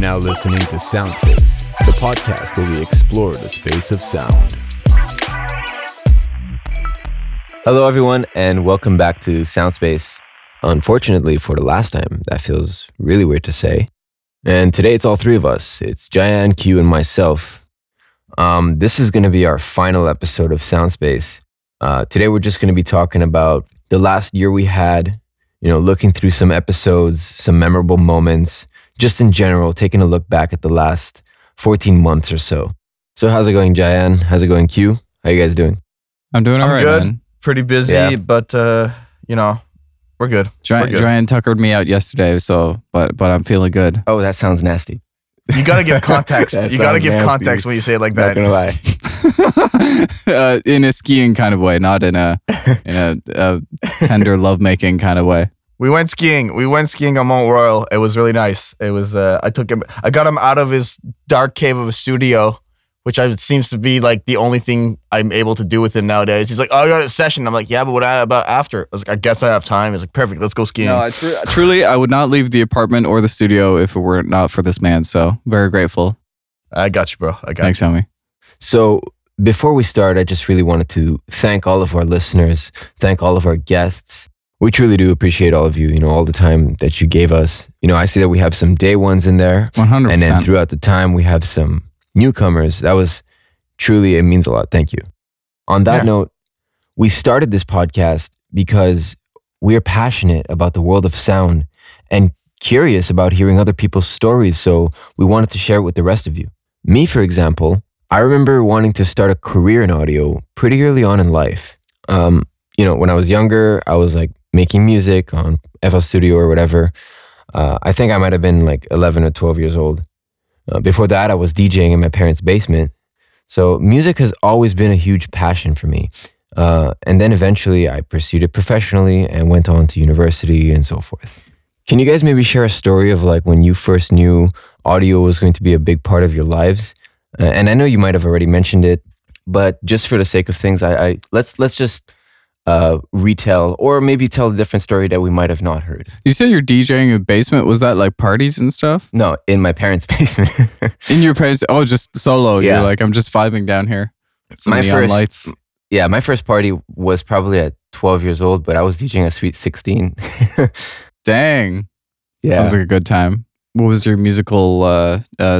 now listening to Sound Space, the podcast where we explore the space of sound. Hello, everyone, and welcome back to Sound Space. Unfortunately, for the last time, that feels really weird to say. And today it's all three of us. It's Jaian, Q, and myself. This is going to be our final episode of Sound Space. Today we're just going to be talking about the last year we had, looking through some episodes, some memorable moments, just in general, taking a look back at the last 14 months or so. So how's it going, Jaian? How's it going, Q? How you guys doing? I'm doing all right, good. Man. Pretty busy, yeah. But, we're good. Jaian tuckered me out yesterday, but I'm feeling good. Oh, that sounds nasty. You got to give context. You got to give context when you say it like that. Not gonna lie. In a skiing kind of way, not in a tender lovemaking kind of way. We went skiing on Mount Royal. It was really nice. It was I got him out of his dark cave of a studio, which seems to be like the only thing I'm able to do with him nowadays. He's like, "Oh, I got a session." I'm like, "Yeah, but what about after?" I was like, "I guess I have time." He's like, "Perfect, let's go skiing." No, truly, I would not leave the apartment or the studio if it were not for this man. So very grateful. I got you, bro. Thanks, homie. So before we start, I just really wanted to thank all of our listeners, thank all of our guests. We truly do appreciate all of you, all the time that you gave us. I see that we have some day ones in there. 100%. And then throughout the time, we have some newcomers. That was truly, it means a lot. Thank you. On that note, we started this podcast because we are passionate about the world of sound and curious about hearing other people's stories. So we wanted to share it with the rest of you. Me, for example, I remember wanting to start a career in audio pretty early on in life. When I was younger, I was like making music on FL Studio or whatever. I think I might have been like 11 or 12 years old. Before that, I was DJing in my parents' basement. So music has always been a huge passion for me. And then eventually I pursued it professionally and went on to university and so forth. Can you guys maybe share a story of like when you first knew audio was going to be a big part of your lives? And I know you might have already mentioned it, but just for the sake of things, let's just retell or maybe tell a different story that we might have not heard. You said you're DJing in a basement. Was that like parties and stuff? No, in my parents' basement. In your parents'? Oh, just solo. Yeah. You're like, I'm just vibing down here. Some neon lights. Yeah, my first party was probably at 12 years old, but I was DJing at Sweet 16. Dang. Yeah. Sounds like a good time. What was your musical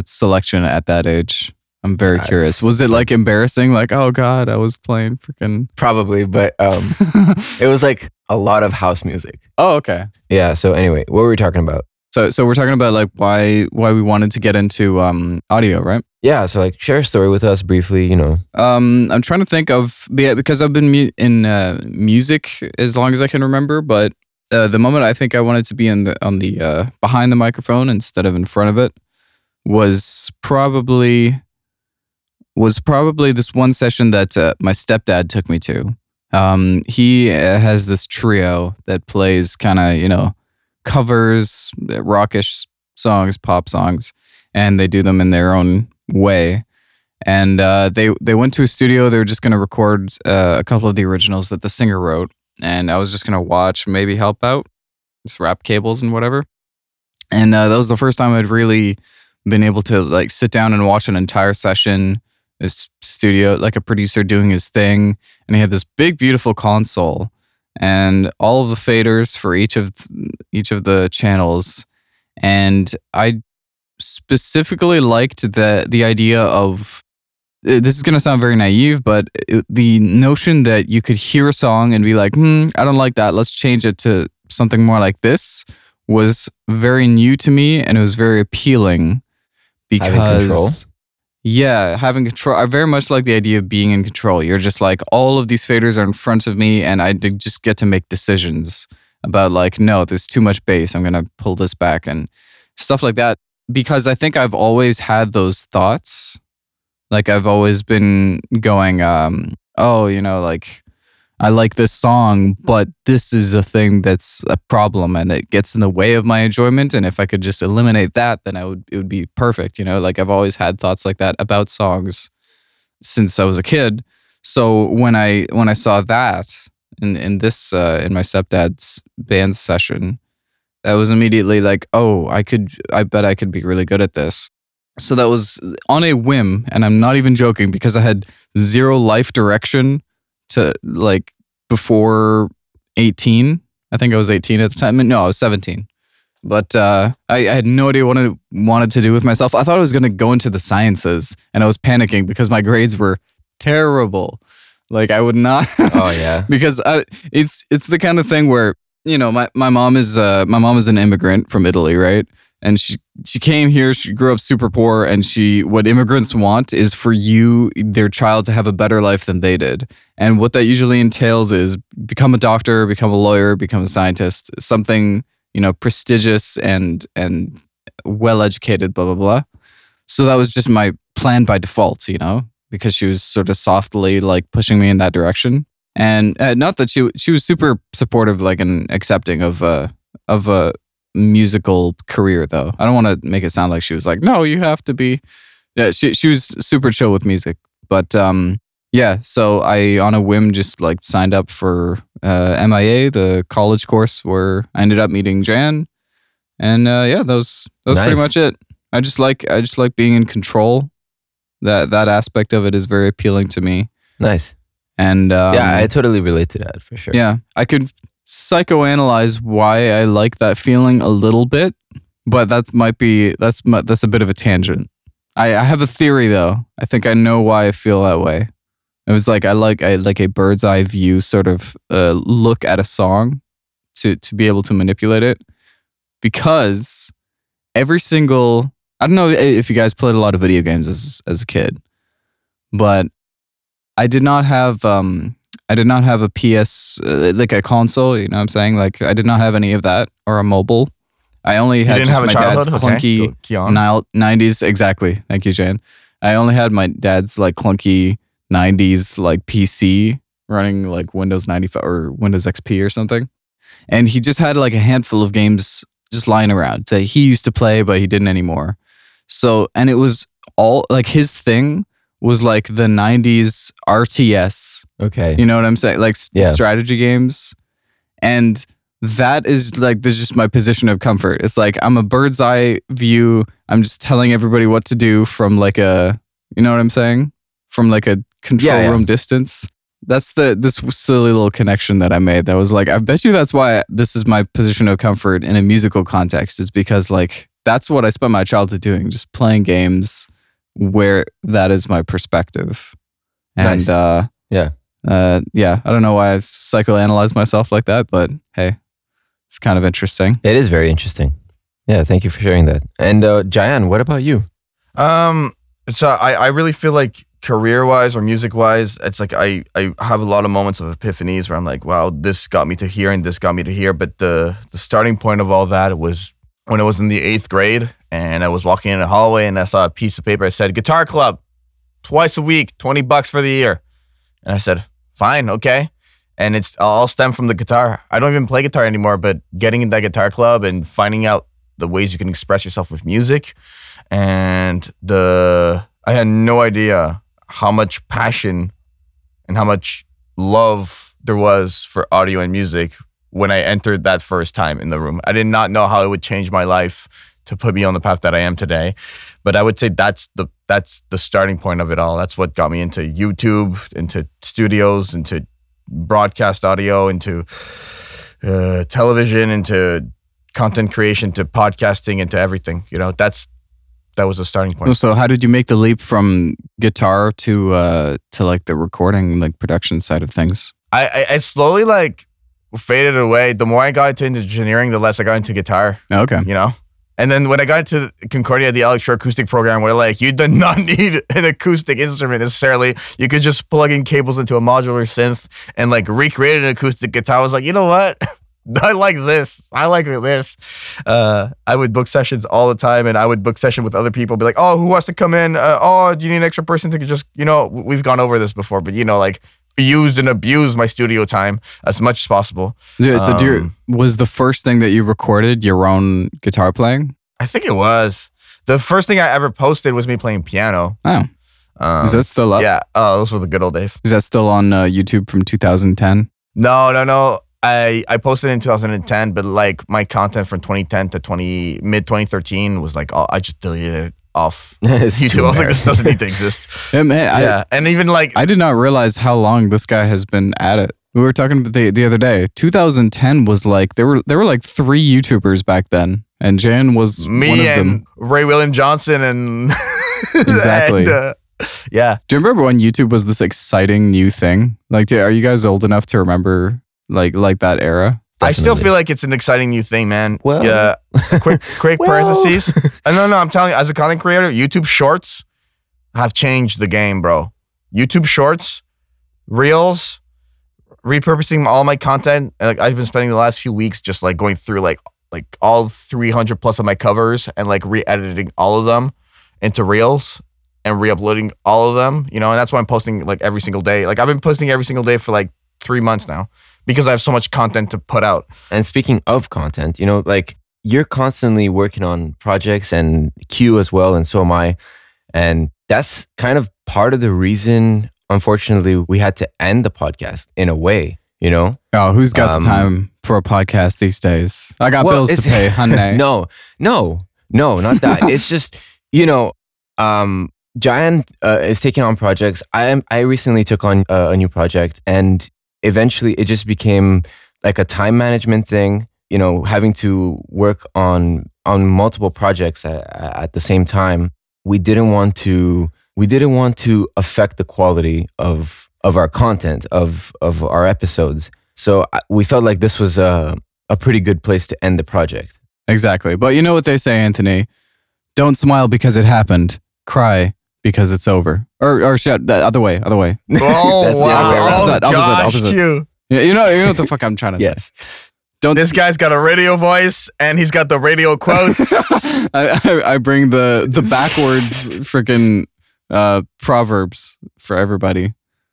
selection at that age? I'm very curious. Was it like embarrassing? Like, oh God, I was playing freaking... Probably, but it was like a lot of house music. Oh, okay. Yeah, so anyway, what were we talking about? So we're talking about like why we wanted to get into audio, right? Yeah, so like share a story with us briefly, I'm trying to think of... because I've been in music as long as I can remember, but the moment I think I wanted to be on the behind the microphone instead of in front of it was probably this one session that my stepdad took me to. He has this trio that plays kind of, covers, rockish songs, pop songs, and they do them in their own way. And they went to a studio. They were just going to record a couple of the originals that the singer wrote. And I was just going to watch, maybe help out, just wrap cables and whatever. And that was the first time I'd really been able to like sit down and watch an entire session, this studio, like a producer doing his thing. And he had this big, beautiful console and all of the faders for each of the channels. And I specifically liked the idea of... This is going to sound very naive, but the notion that you could hear a song and be like, I don't like that. Let's change it to something more like this was very new to me, and it was very appealing because... Having control? Yeah, having control. I very much like the idea of being in control. You're just like, all of these faders are in front of me, and I just get to make decisions about like, no, there's too much bass. I'm going to pull this back and stuff like that, because I think I've always had those thoughts. Like, I've always been going, I like this song, but this is a thing that's a problem and it gets in the way of my enjoyment. And if I could just eliminate that, then it would be perfect. Like, I've always had thoughts like that about songs since I was a kid. So when I saw that in my stepdad's band session, that was immediately like, oh, I bet I could be really good at this. So that was on a whim, and I'm not even joking, because I had zero life direction to like before 18. I think I was 18 at the time. No, I was 17. But I had no idea what I wanted to do with myself. I thought I was going to go into the sciences, and I was panicking because my grades were terrible. Like I would not. Oh yeah. Because it's the kind of thing where, you know, my mom is an immigrant from Italy, right? And she came here, she grew up super poor, and what immigrants want is for their child to have a better life than they did. And what that usually entails is become a doctor, become a lawyer, become a scientist, something, you know, prestigious and well-educated, blah, blah, blah. So that was just my plan by default, you know, because she was sort of softly like pushing me in that direction. And not that she was super supportive, like, and accepting of a musical career, though. I don't want to make it sound like she was like, no, you have to be. Yeah, she was super chill with music. But yeah, so I, on a whim, just like signed up for MIA, the college course where I ended up meeting Jan. And yeah, that was nice. Pretty much it. I just like being in control. That aspect of it is very appealing to me. Nice. And yeah, I totally relate to that for sure. Yeah, I could psychoanalyze why I like that feeling a little bit, but that's a bit of a tangent. I have a theory though. I think I know why I feel that way. It was like I like a bird's eye view sort of look at a song to be able to manipulate it, because every single, I don't know if you guys played a lot of video games as a kid, but I did not have a PS, like a console, you know what I'm saying? Like I did not have any of that, or a mobile. I only had just my dad's clunky 90s. Exactly. Thank you, Jane. I only had my dad's like clunky 90s like PC running like Windows 95 or Windows XP or something. And he just had like a handful of games just lying around that he used to play, but he didn't anymore. So, and it was all like his thing was like the 90s RTS. Okay. You know what I'm saying? Like strategy games. And that is like, this is just my position of comfort. It's like, I'm a bird's eye view. I'm just telling everybody what to do from like a, you know what I'm saying? From like a control room distance. That's this silly little connection that I made that was like, I bet you that's why this is my position of comfort in a musical context. It's because like, that's what I spent my childhood doing, just playing games, where that is my perspective. And nice. I don't know why I've psychoanalyzed myself like that, but hey, it's kind of interesting. It is very interesting. Yeah, thank you for sharing that. And Jaian, what about you? So I really feel like career-wise or music-wise, it's like I have a lot of moments of epiphanies where I'm like, wow, this got me to here and this got me to here. But the starting point of all that was when I was in the 8th grade, and I was walking in the hallway and I saw a piece of paper. I said, guitar club, twice a week, $20 for the year. And I said, fine, okay. And it's all stemmed from the guitar. I don't even play guitar anymore, but getting in that guitar club and finding out the ways you can express yourself with music. And I had no idea how much passion and how much love there was for audio and music when I entered that first time in the room. I did not know how it would change my life to put me on the path that I am today. But I would say that's the starting point of it all. That's what got me into YouTube, into studios, into broadcast audio, into television, into content creation, to podcasting, into everything. You know, that was the starting point. So how did you make the leap from guitar to like the recording, like production side of things? I slowly like faded away. The more I got into engineering, the less I got into guitar. Okay. You know? And then when I got to Concordia, the electroacoustic program, we're like, you do not need an acoustic instrument necessarily. You could just plug in cables into a modular synth and like recreate an acoustic guitar. I was like, you know what? I like this. I would book sessions all the time, and I would book session with other people. Be like, oh, who wants to come in? Oh, do you need an extra person to just, you know, we've gone over this before, but you know, like, used and abused my studio time as much as possible. Yeah, so was the first thing that you recorded your own guitar playing? I think it was. The first thing I ever posted was me playing piano. Oh. Is that still up? Yeah. Oh, those were the good old days. Is that still on YouTube from 2010? No. I posted in 2010, but like my content from 2010 to mid 2013 was like, I just deleted it off YouTube. I was like, this doesn't need to exist. Yeah, man, yeah. And even like, I did not realize how long this guy has been at it. We were talking about the other day. 2010 was like there were like three YouTubers back then, and Jaian was one of them. Ray William Johnson and exactly. And, yeah. Do you remember when YouTube was this exciting new thing? Like, are you guys old enough to remember like that era? Definitely. I still feel like it's an exciting new thing, man. Well, yeah. Quick parentheses. No, I'm telling you, as a content creator, YouTube Shorts have changed the game, bro. YouTube Shorts, Reels, repurposing all my content. And, like, I've been spending the last few weeks just like going through like all 300 plus of my covers and like re-editing all of them into Reels and re-uploading all of them, you know, and that's why I'm posting like every single day. Like I've been posting every single day for like 3 months now because I have so much content to put out. And speaking of content, you know, like you're constantly working on projects and Q as well, and so am I. And that's kind of part of the reason, unfortunately, we had to end the podcast in a way, you know? Oh, who's got the time for a podcast these days? I got bills to pay, honey. No, not that. It's just, you know, Jaian is taking on projects. I recently took on a new project, and eventually it just became like a time management thing, you know, having to work on multiple projects at the same time. We didn't want to affect the quality of our content, of our episodes. So we felt like this was a pretty good place to end the project. Exactly. But you know what they say, Anthony, don't smile because it happened. Cry because it's over, or shit. The other way. Oh, that's wow! Opposite. You. Yeah, you know what the fuck I'm trying to say. Don't. This guy's got a radio voice, and he's got the radio quotes. I bring the backwards freaking proverbs for everybody.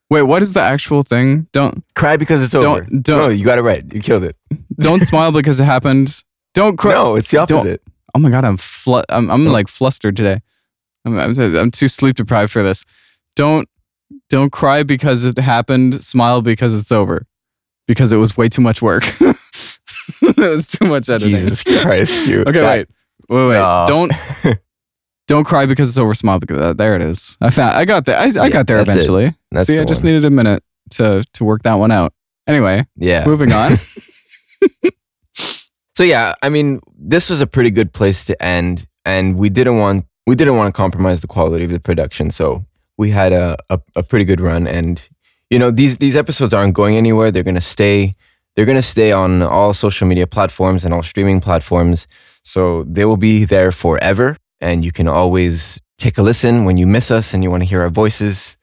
Wait, what is the actual thing? Don't cry because it's over. Don't. No, you got it right. You killed it. Don't smile because it happened. Don't cry. No, it's the opposite. Oh my god, I'm like flustered today. I'm too sleep deprived for this. Don't cry because it happened. Smile because it's over. Because it was way too much work. That was too much editing. Jesus Christ, you. Okay, wait. No. Don't cry because it's over. Smile because there it is. I got there. I got there eventually. See, the I just needed a minute to work that one out. Anyway, moving on. So yeah, I mean, this was a pretty good place to end, and we didn't want to compromise the quality of the production, so we had a pretty good run. And you know, these episodes aren't going anywhere. They're gonna stay on all social media platforms and all streaming platforms, so they will be there forever. And you can always take a listen when you miss us and you want to hear our voices.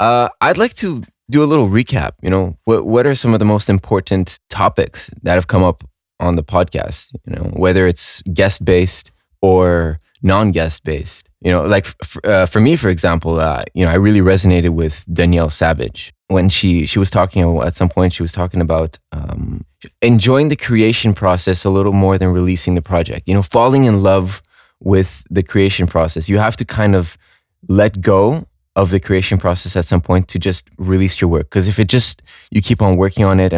I'd like to do a little recap. You know, what are some of the most important topics that have come up on the podcast? You know, whether it's guest based or non-guest based, you know, like for me, for example, you know, I really resonated with Danielle Savage when she was talking at some point. She was talking about enjoying the creation process a little more than releasing the project. You know, falling in love with the creation process. You have to kind of let go of the creation process at some point to just release your work. Because if it just you keep on working on it,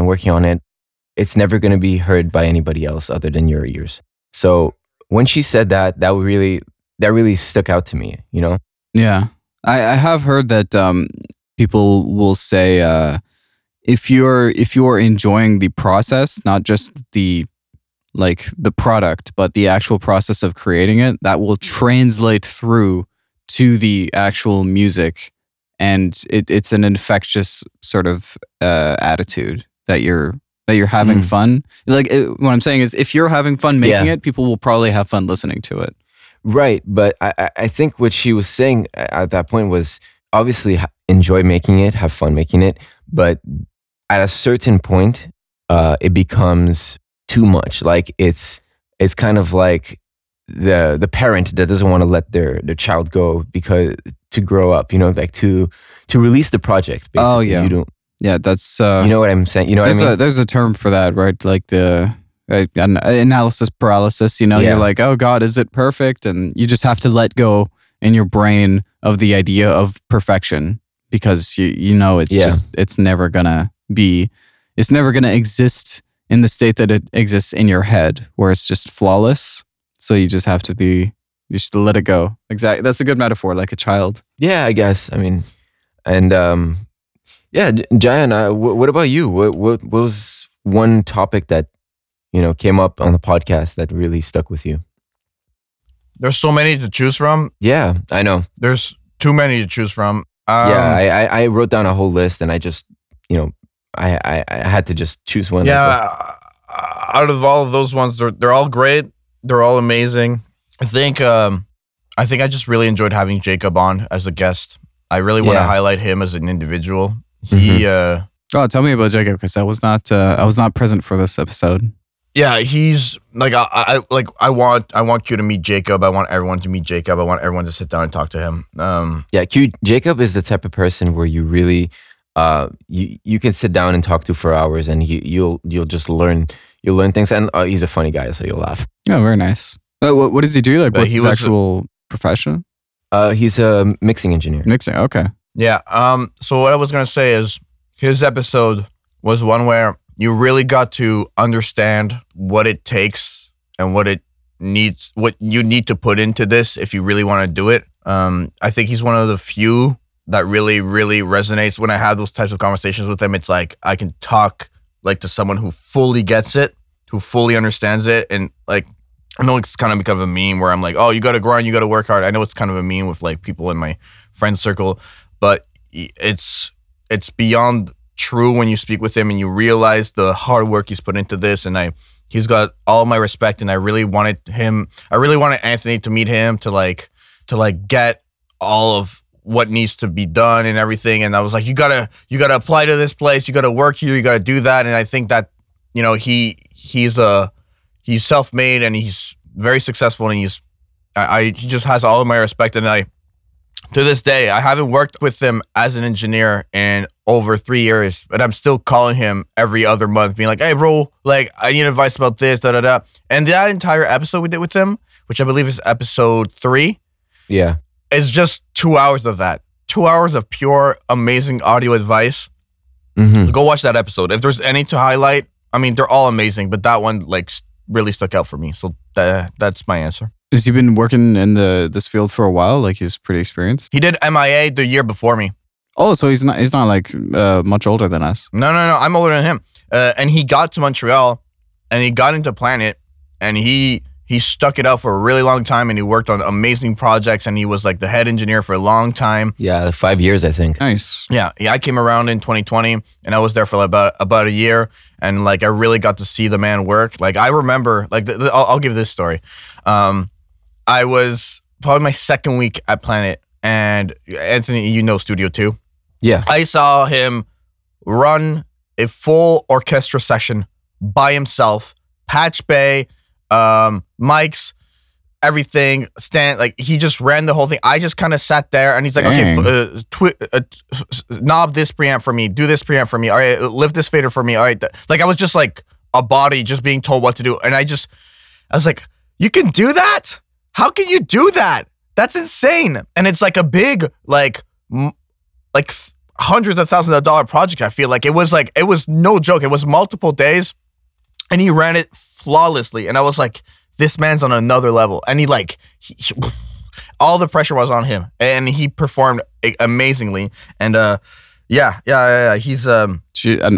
it's never going to be heard by anybody else other than your ears. So when she said that really stuck out to me, you know? Yeah. I have heard that people will say if you're enjoying the process, not just the product, but the actual process of creating it, that will translate through to the actual music, and it's an infectious sort of attitude that you're having fun. Like what I'm saying is, if you're having fun making it, people will probably have fun listening to it. Right. But I think what she was saying at that point was obviously enjoy making it, have fun making it. But at a certain point, it becomes too much. Like it's kind of like the parent that doesn't want to let their child go because to grow up, you know, like to release the project. Basically. Oh yeah. You don't. Yeah, that's... you know what I'm saying? You know what I mean? There's a term for that, right? Like the analysis paralysis, you know? Yeah. You're like, oh God, is it perfect? And you just have to let go in your brain of the idea of perfection because you know it's never gonna be it's never going to exist in the state that it exists in your head, where it's just flawless. So you just have to be, you just let it go. Exactly. That's a good metaphor, like a child. Yeah, I guess. I mean, and yeah, Jaian, what about you? What was one topic that, you know, came up on the podcast that really stuck with you? There's so many to choose from. Yeah, I know. There's too many to choose from. Yeah, I wrote down a whole list, and I just, you know, I had to just choose one. Yeah, out of all of those ones, they're all great. They're all amazing. I think I just really enjoyed having Jacob on as a guest. I really want to highlight him as an individual. He oh, tell me about Jacob, because I was not present for this episode. Yeah, he's like I want Q to meet Jacob. I want everyone to meet Jacob. I want everyone to sit down and talk to him. Yeah, Q Jacob is the type of person where you really you can sit down and talk to for hours, and you'll just learn. You'll learn things, and he's a funny guy, so you'll laugh. Oh, very nice. What does he do? Like, what's his actual profession? He's a mixing engineer. Mixing, okay. Yeah. So what I was gonna say is his episode was one where you really got to understand what it takes and what it needs, what you need to put into this if you really want to do it. I think he's one of the few that really, really resonates. When I have those types of conversations with him, it's like I can talk like to someone who fully gets it, who fully understands it. And like, I know it's kind of become a meme where I'm like, oh, you got to grind, you got to work hard. I know it's kind of a meme with like people in my friend circle, but it's beyond true when you speak with him and you realize the hard work he's put into this, and he's got all my respect, and I really wanted Anthony to meet him to get all of what needs to be done and everything. And I was like, you gotta apply to this place, you gotta work here, you gotta do that. And I think that, you know, he's self-made and he's very successful, and he just has all of my respect. And to this day, I haven't worked with him as an engineer in over 3 years, but I'm still calling him every other month being like, hey, bro, like, I need advice about this, da-da-da. And that entire episode we did with him, which I believe is episode 3. Yeah. It's just 2 hours of that. 2 hours of pure, amazing audio advice. Mm-hmm. Go watch that episode. If there's any to highlight, I mean, they're all amazing, but that one, like, really stuck out for me. So that's my answer. Has he been working in this field for a while? Like, he's pretty experienced. He did MIA the year before me. Oh, so he's not like much older than us. No. I'm older than him. And he got to Montreal, and he got into Planet, and he stuck it out for a really long time, and he worked on amazing projects, and he was like the head engineer for a long time. Yeah, 5 years, I think. Nice. Yeah. I came around in 2020, and I was there for like about a year, and like I really got to see the man work. Like, I remember, like, I'll give this story. I was probably my second week at Planet, and Anthony, you know Studio 2. Yeah. I saw him run a full orchestra session by himself, patch bay, mics, everything, stand, like, he just ran the whole thing. I just kind of sat there, and he's like, dang. Okay, knob this preamp for me, do this preamp for me, all right, lift this fader for me, all right. Like, I was just like a body just being told what to do, and I was like, you can do that? How can you do that? That's insane. And it's like a big, like hundreds of thousands of dollar project. I feel like it was no joke. It was multiple days, and he ran it flawlessly. And I was like, this man's on another level. And he all the pressure was on him, and he performed amazingly. And yeah. He's an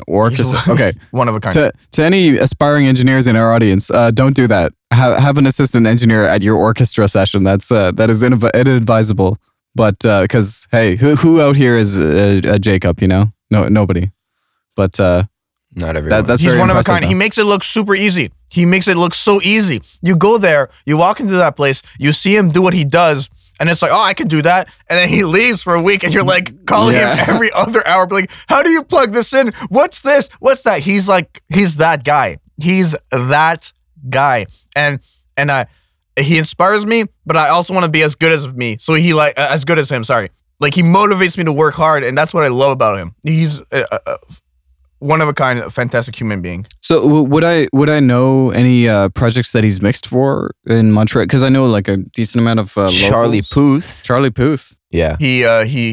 orchestra. Okay, one of a kind. To any aspiring engineers in our audience, don't do that. Have an assistant engineer at your orchestra session. That's that is inadvisable. But because hey, who out here is a Jacob? You know, no, nobody. But not everyone. That's he's one of a kind. Though. He makes it look super easy. He makes it look so easy. You go there, you walk into that place, you see him do what he does. And it's like, oh, I can do that. And then he leaves for a week, and you're like calling him every other hour, like, how do you plug this in? What's this? What's that? He's like, he's that guy. He's that guy. And he inspires me, but I also want to be as good as me. So he like as good as him. Sorry, like he motivates me to work hard, and that's what I love about him. He's one of a kind, a fantastic human being. So would I know any projects that he's mixed for in Montreal? Because I know like a decent amount of Charlie Puth. Yeah. He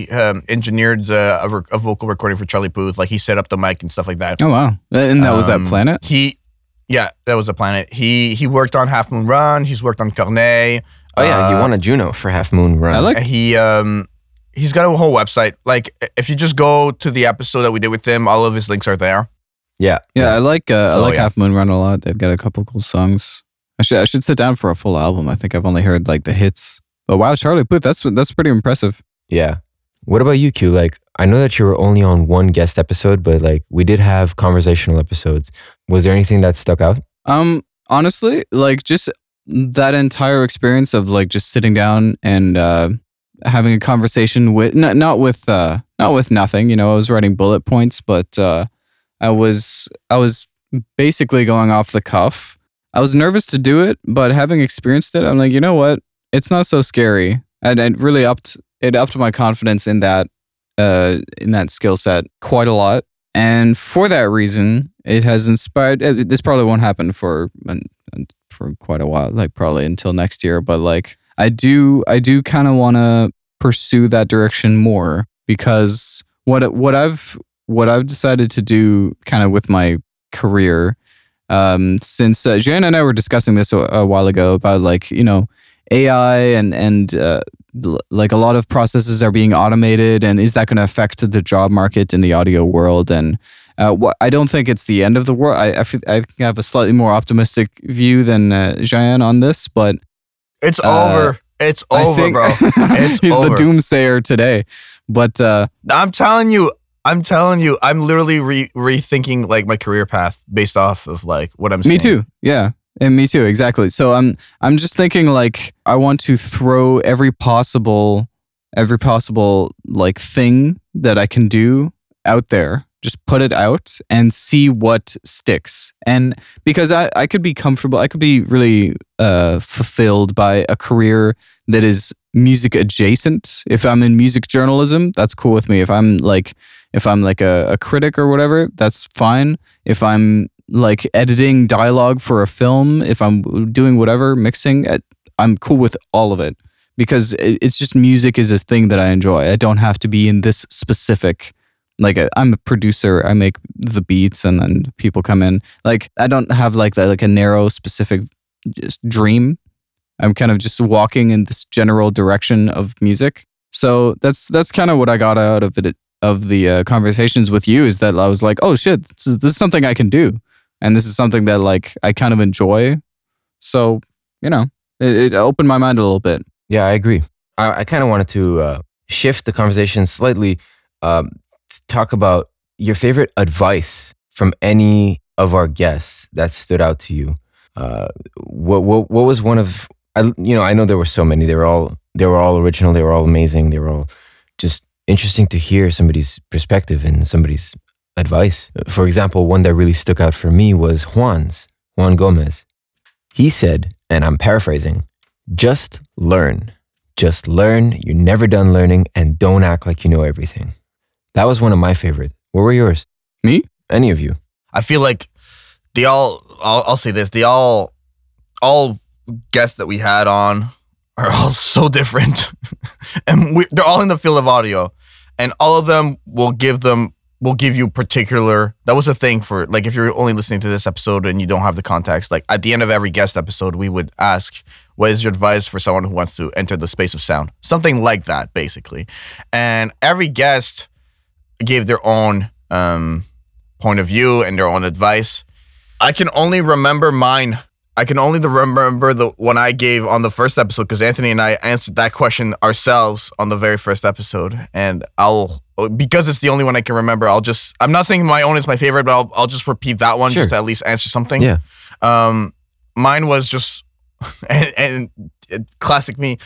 engineered a vocal recording for Charlie Puth. Like, he set up the mic and stuff like that. Oh, wow. And that was that Planet? Yeah, that was a Planet. He worked on Half Moon Run. He's worked on Carnet. Oh, yeah. He won a Juno for Half Moon Run. He's got a whole website. Like, if you just go to the episode that we did with him, all of his links are there. Yeah. Yeah, I like Half Moon Run a lot. They've got a couple cool songs. I should sit down for a full album. I think I've only heard, like, the hits. But wow, Charlie Puth, that's pretty impressive. Yeah. What about you, Q? Like, I know that you were only on one guest episode, but, like, we did have conversational episodes. Was there anything that stuck out? Honestly, like, just that entire experience of, like, just sitting down and having a conversation with, not with nothing, you know, I was writing bullet points, but I was basically going off the cuff. I was nervous to do it, but having experienced it, I'm like, you know what? It's not so scary, and it really upped my confidence in that skill set quite a lot. And for that reason, it has inspired. This probably won't happen for quite a while, like probably until next year. But like I do kind of want to pursue that direction more, because what I've decided to do kind of with my career, since Jaian and I were discussing this a while ago about, like, you know, AI and like a lot of processes are being automated, and is that going to affect the job market in the audio world? And I don't think it's the end of the world. I think I have a slightly more optimistic view than Jaian on this, but it's over. It's over, bro. It's he's over. The doomsayer today, but I'm telling you, I'm literally rethinking like my career path based off of like what I'm seeing. Me too. Yeah. And me too, exactly. So I'm just thinking, like, I want to throw every possible like thing that I can do out there, just put it out and see what sticks. And because I could be comfortable, I could be really fulfilled by a career that is music adjacent. If I'm in music journalism, that's cool with me. If I'm like a critic or whatever, that's fine. If I'm like editing dialogue for a film, if I'm doing whatever, mixing, I'm cool with all of it, because it's just music is a thing that I enjoy. I don't have to be in this specific, like, I'm a producer, I make the beats and then people come in. Like, I don't have like that, like a narrow specific just dream. I'm kind of just walking in this general direction of music. So that's kind of what I got out of it, of the conversations with you, is that I was like, oh shit, this is something I can do. And this is something that, like, I kind of enjoy. So, you know, it opened my mind a little bit. Yeah, I agree. I kind of wanted to shift the conversation slightly, to talk about your favorite advice from any of our guests that stood out to you. What was one of, I know there were so many. They were all original. They were all amazing. They were all just interesting to hear somebody's perspective and somebody's advice. For example, one that really stuck out for me was Juan Gomez. He said, and I'm paraphrasing, just learn, you're never done learning, and don't act like you know everything. That was one of my favorite. What were yours? Me? Any of you? I feel like all guests that we had on are all so different. And they're all in the field of audio, and all of them will give you particular. That was a thing for, like, if you're only listening to this episode and you don't have the context, like at the end of every guest episode, we would ask, what is your advice for someone who wants to enter the space of sound? Something like that, basically. And every guest gave their own point of view and their own advice. I can only remember mine. I can only remember the one I gave on the first episode, because Anthony and I answered that question ourselves on the very first episode. And because it's the only one I can remember, I'm not saying my own is my favorite, but I'll just repeat that one. Sure. Just to at least answer something. Yeah. Mine was just, and classic me,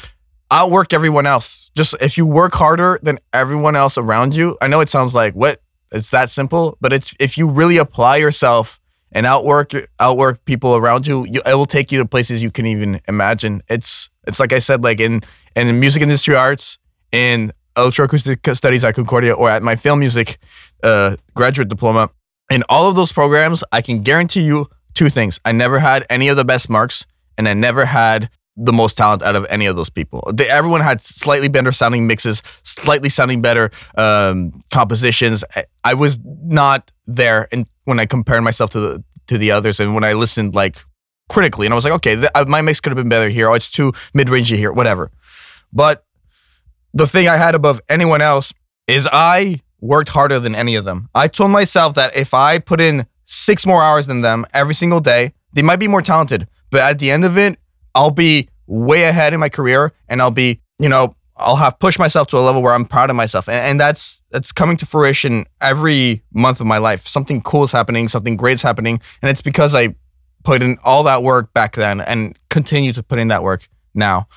outwork everyone else. Just if you work harder than everyone else around you, I know it sounds like, what? It's that simple, but it's if you really apply yourself and outwork people around you, it will take you to places you can even imagine. It's like I said, like in the music industry arts, in electroacoustic studies at Concordia, or at my film music graduate diploma. In all of those programs, I can guarantee you two things. I never had any of the best marks, and I never had the most talent out of any of those people. Everyone had slightly better sounding mixes, slightly sounding better compositions. I was not there when I compared myself to the others, and when I listened like critically, and I was like, okay, my mix could have been better here. Oh, it's too mid-rangey here, whatever. But the thing I had above anyone else is I worked harder than any of them. I told myself that if I put in 6 more hours than them every single day, they might be more talented, but at the end of it, I'll be way ahead in my career, and I'll be, I'll have pushed myself to a level where I'm proud of myself. And that's coming to fruition every month of my life. Something cool is happening, something great is happening. And it's because I put in all that work back then and continue to put in that work now.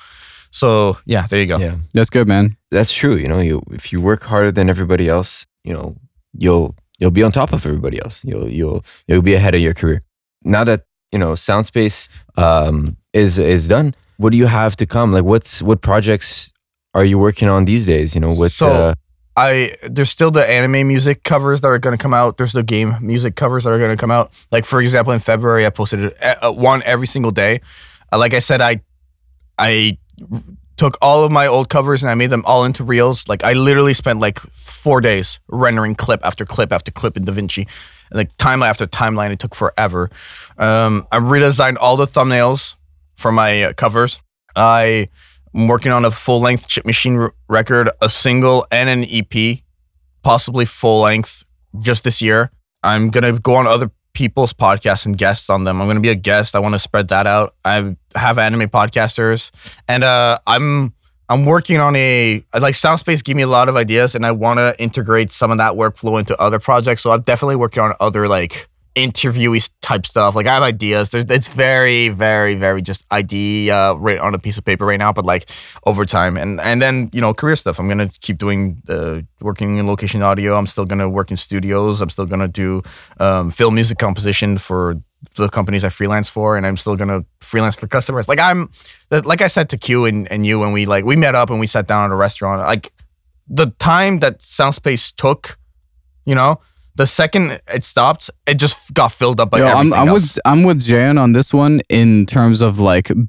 So yeah, there you go. Yeah, that's good, man. That's true. If you work harder than everybody else, you'll be on top of everybody else. You'll be ahead of your career. Now that, Sound Space is done, what do you have to come? Like what projects are you working on these days? There's still the anime music covers that are going to come out. There's the game music covers that are going to come out. Like for example, in February I posted one every single day. Like I said, I took all of my old covers and I made them all into reels. Like I literally spent like 4 days rendering clip after clip after clip in Da Vinci. Like timeline after timeline, it took forever. I redesigned all the thumbnails for my covers. I'm working on a full-length Chip Machine record, a single, and an EP, possibly full-length just this year. I'm going to go on other people's podcasts and guests on them. I'm going to be a guest. I want to spread that out. I have anime podcasters. And I'm working on Sound Space gave me a lot of ideas, and I want to integrate some of that workflow into other projects. So I'm definitely working on other interviewee type stuff. Like I have ideas. It's very, very, very just idea right on a piece of paper right now, but over time. And then, career stuff. I'm going to keep doing working in location audio. I'm still going to work in studios. I'm still going to do film music composition for the companies I freelance for, and I'm still going to freelance for customers. Like I said to Q and you, when we met up and we sat down at a restaurant, the time that Soundspace took, the second it stopped, it just got filled up by everything else. I'm with Jaian on this one in terms of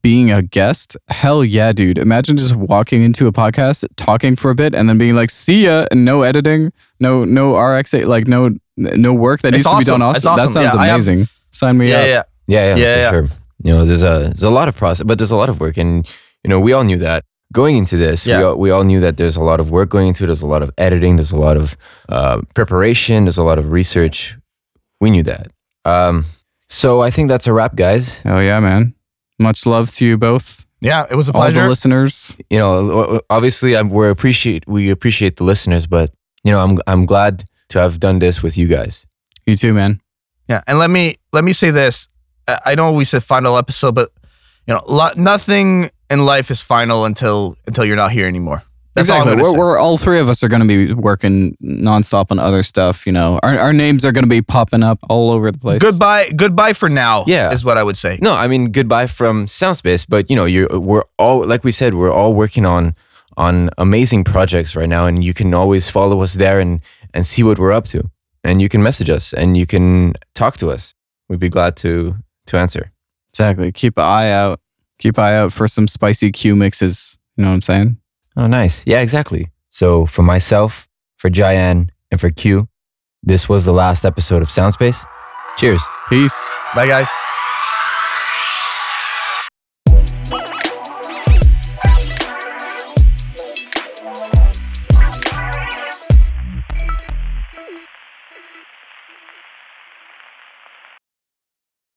being a guest. Hell yeah, dude. Imagine just walking into a podcast, talking for a bit, and then being like, see ya, and no editing, no RX8, no work that needs to be done. Awesome. That sounds amazing. Sign me up. Yeah, for sure. There's a lot of process, but there's a lot of work. And, we all knew that. Going into this, we all knew that there's a lot of work going into it. There's a lot of editing. There's a lot of preparation. There's a lot of research. We knew that. So I think that's a wrap, guys. Oh, yeah, man. Much love to you both. Yeah, it was a pleasure. All the listeners. Obviously, we appreciate the listeners, but, I'm glad to have done this with you guys. You too, man. Yeah, and let me say this. I know we said final episode, but, nothing and life is final until you're not here anymore. That's exactly. All we're all three of us are going to be working nonstop on other stuff. Our names are going to be popping up all over the place. Goodbye for now. Yeah, is what I would say. No, I mean goodbye from Soundspace. But we're all, like we said, we're all working on amazing projects right now, and you can always follow us there and see what we're up to, and you can message us and you can talk to us. We'd be glad to answer. Exactly. Keep an eye out. Keep eye out for some spicy Q mixes. You know what I'm saying? Oh, nice. Yeah, exactly. So for myself, for Jaian, and for Q, this was the last episode of Soundspace. Cheers. Peace. Bye, guys.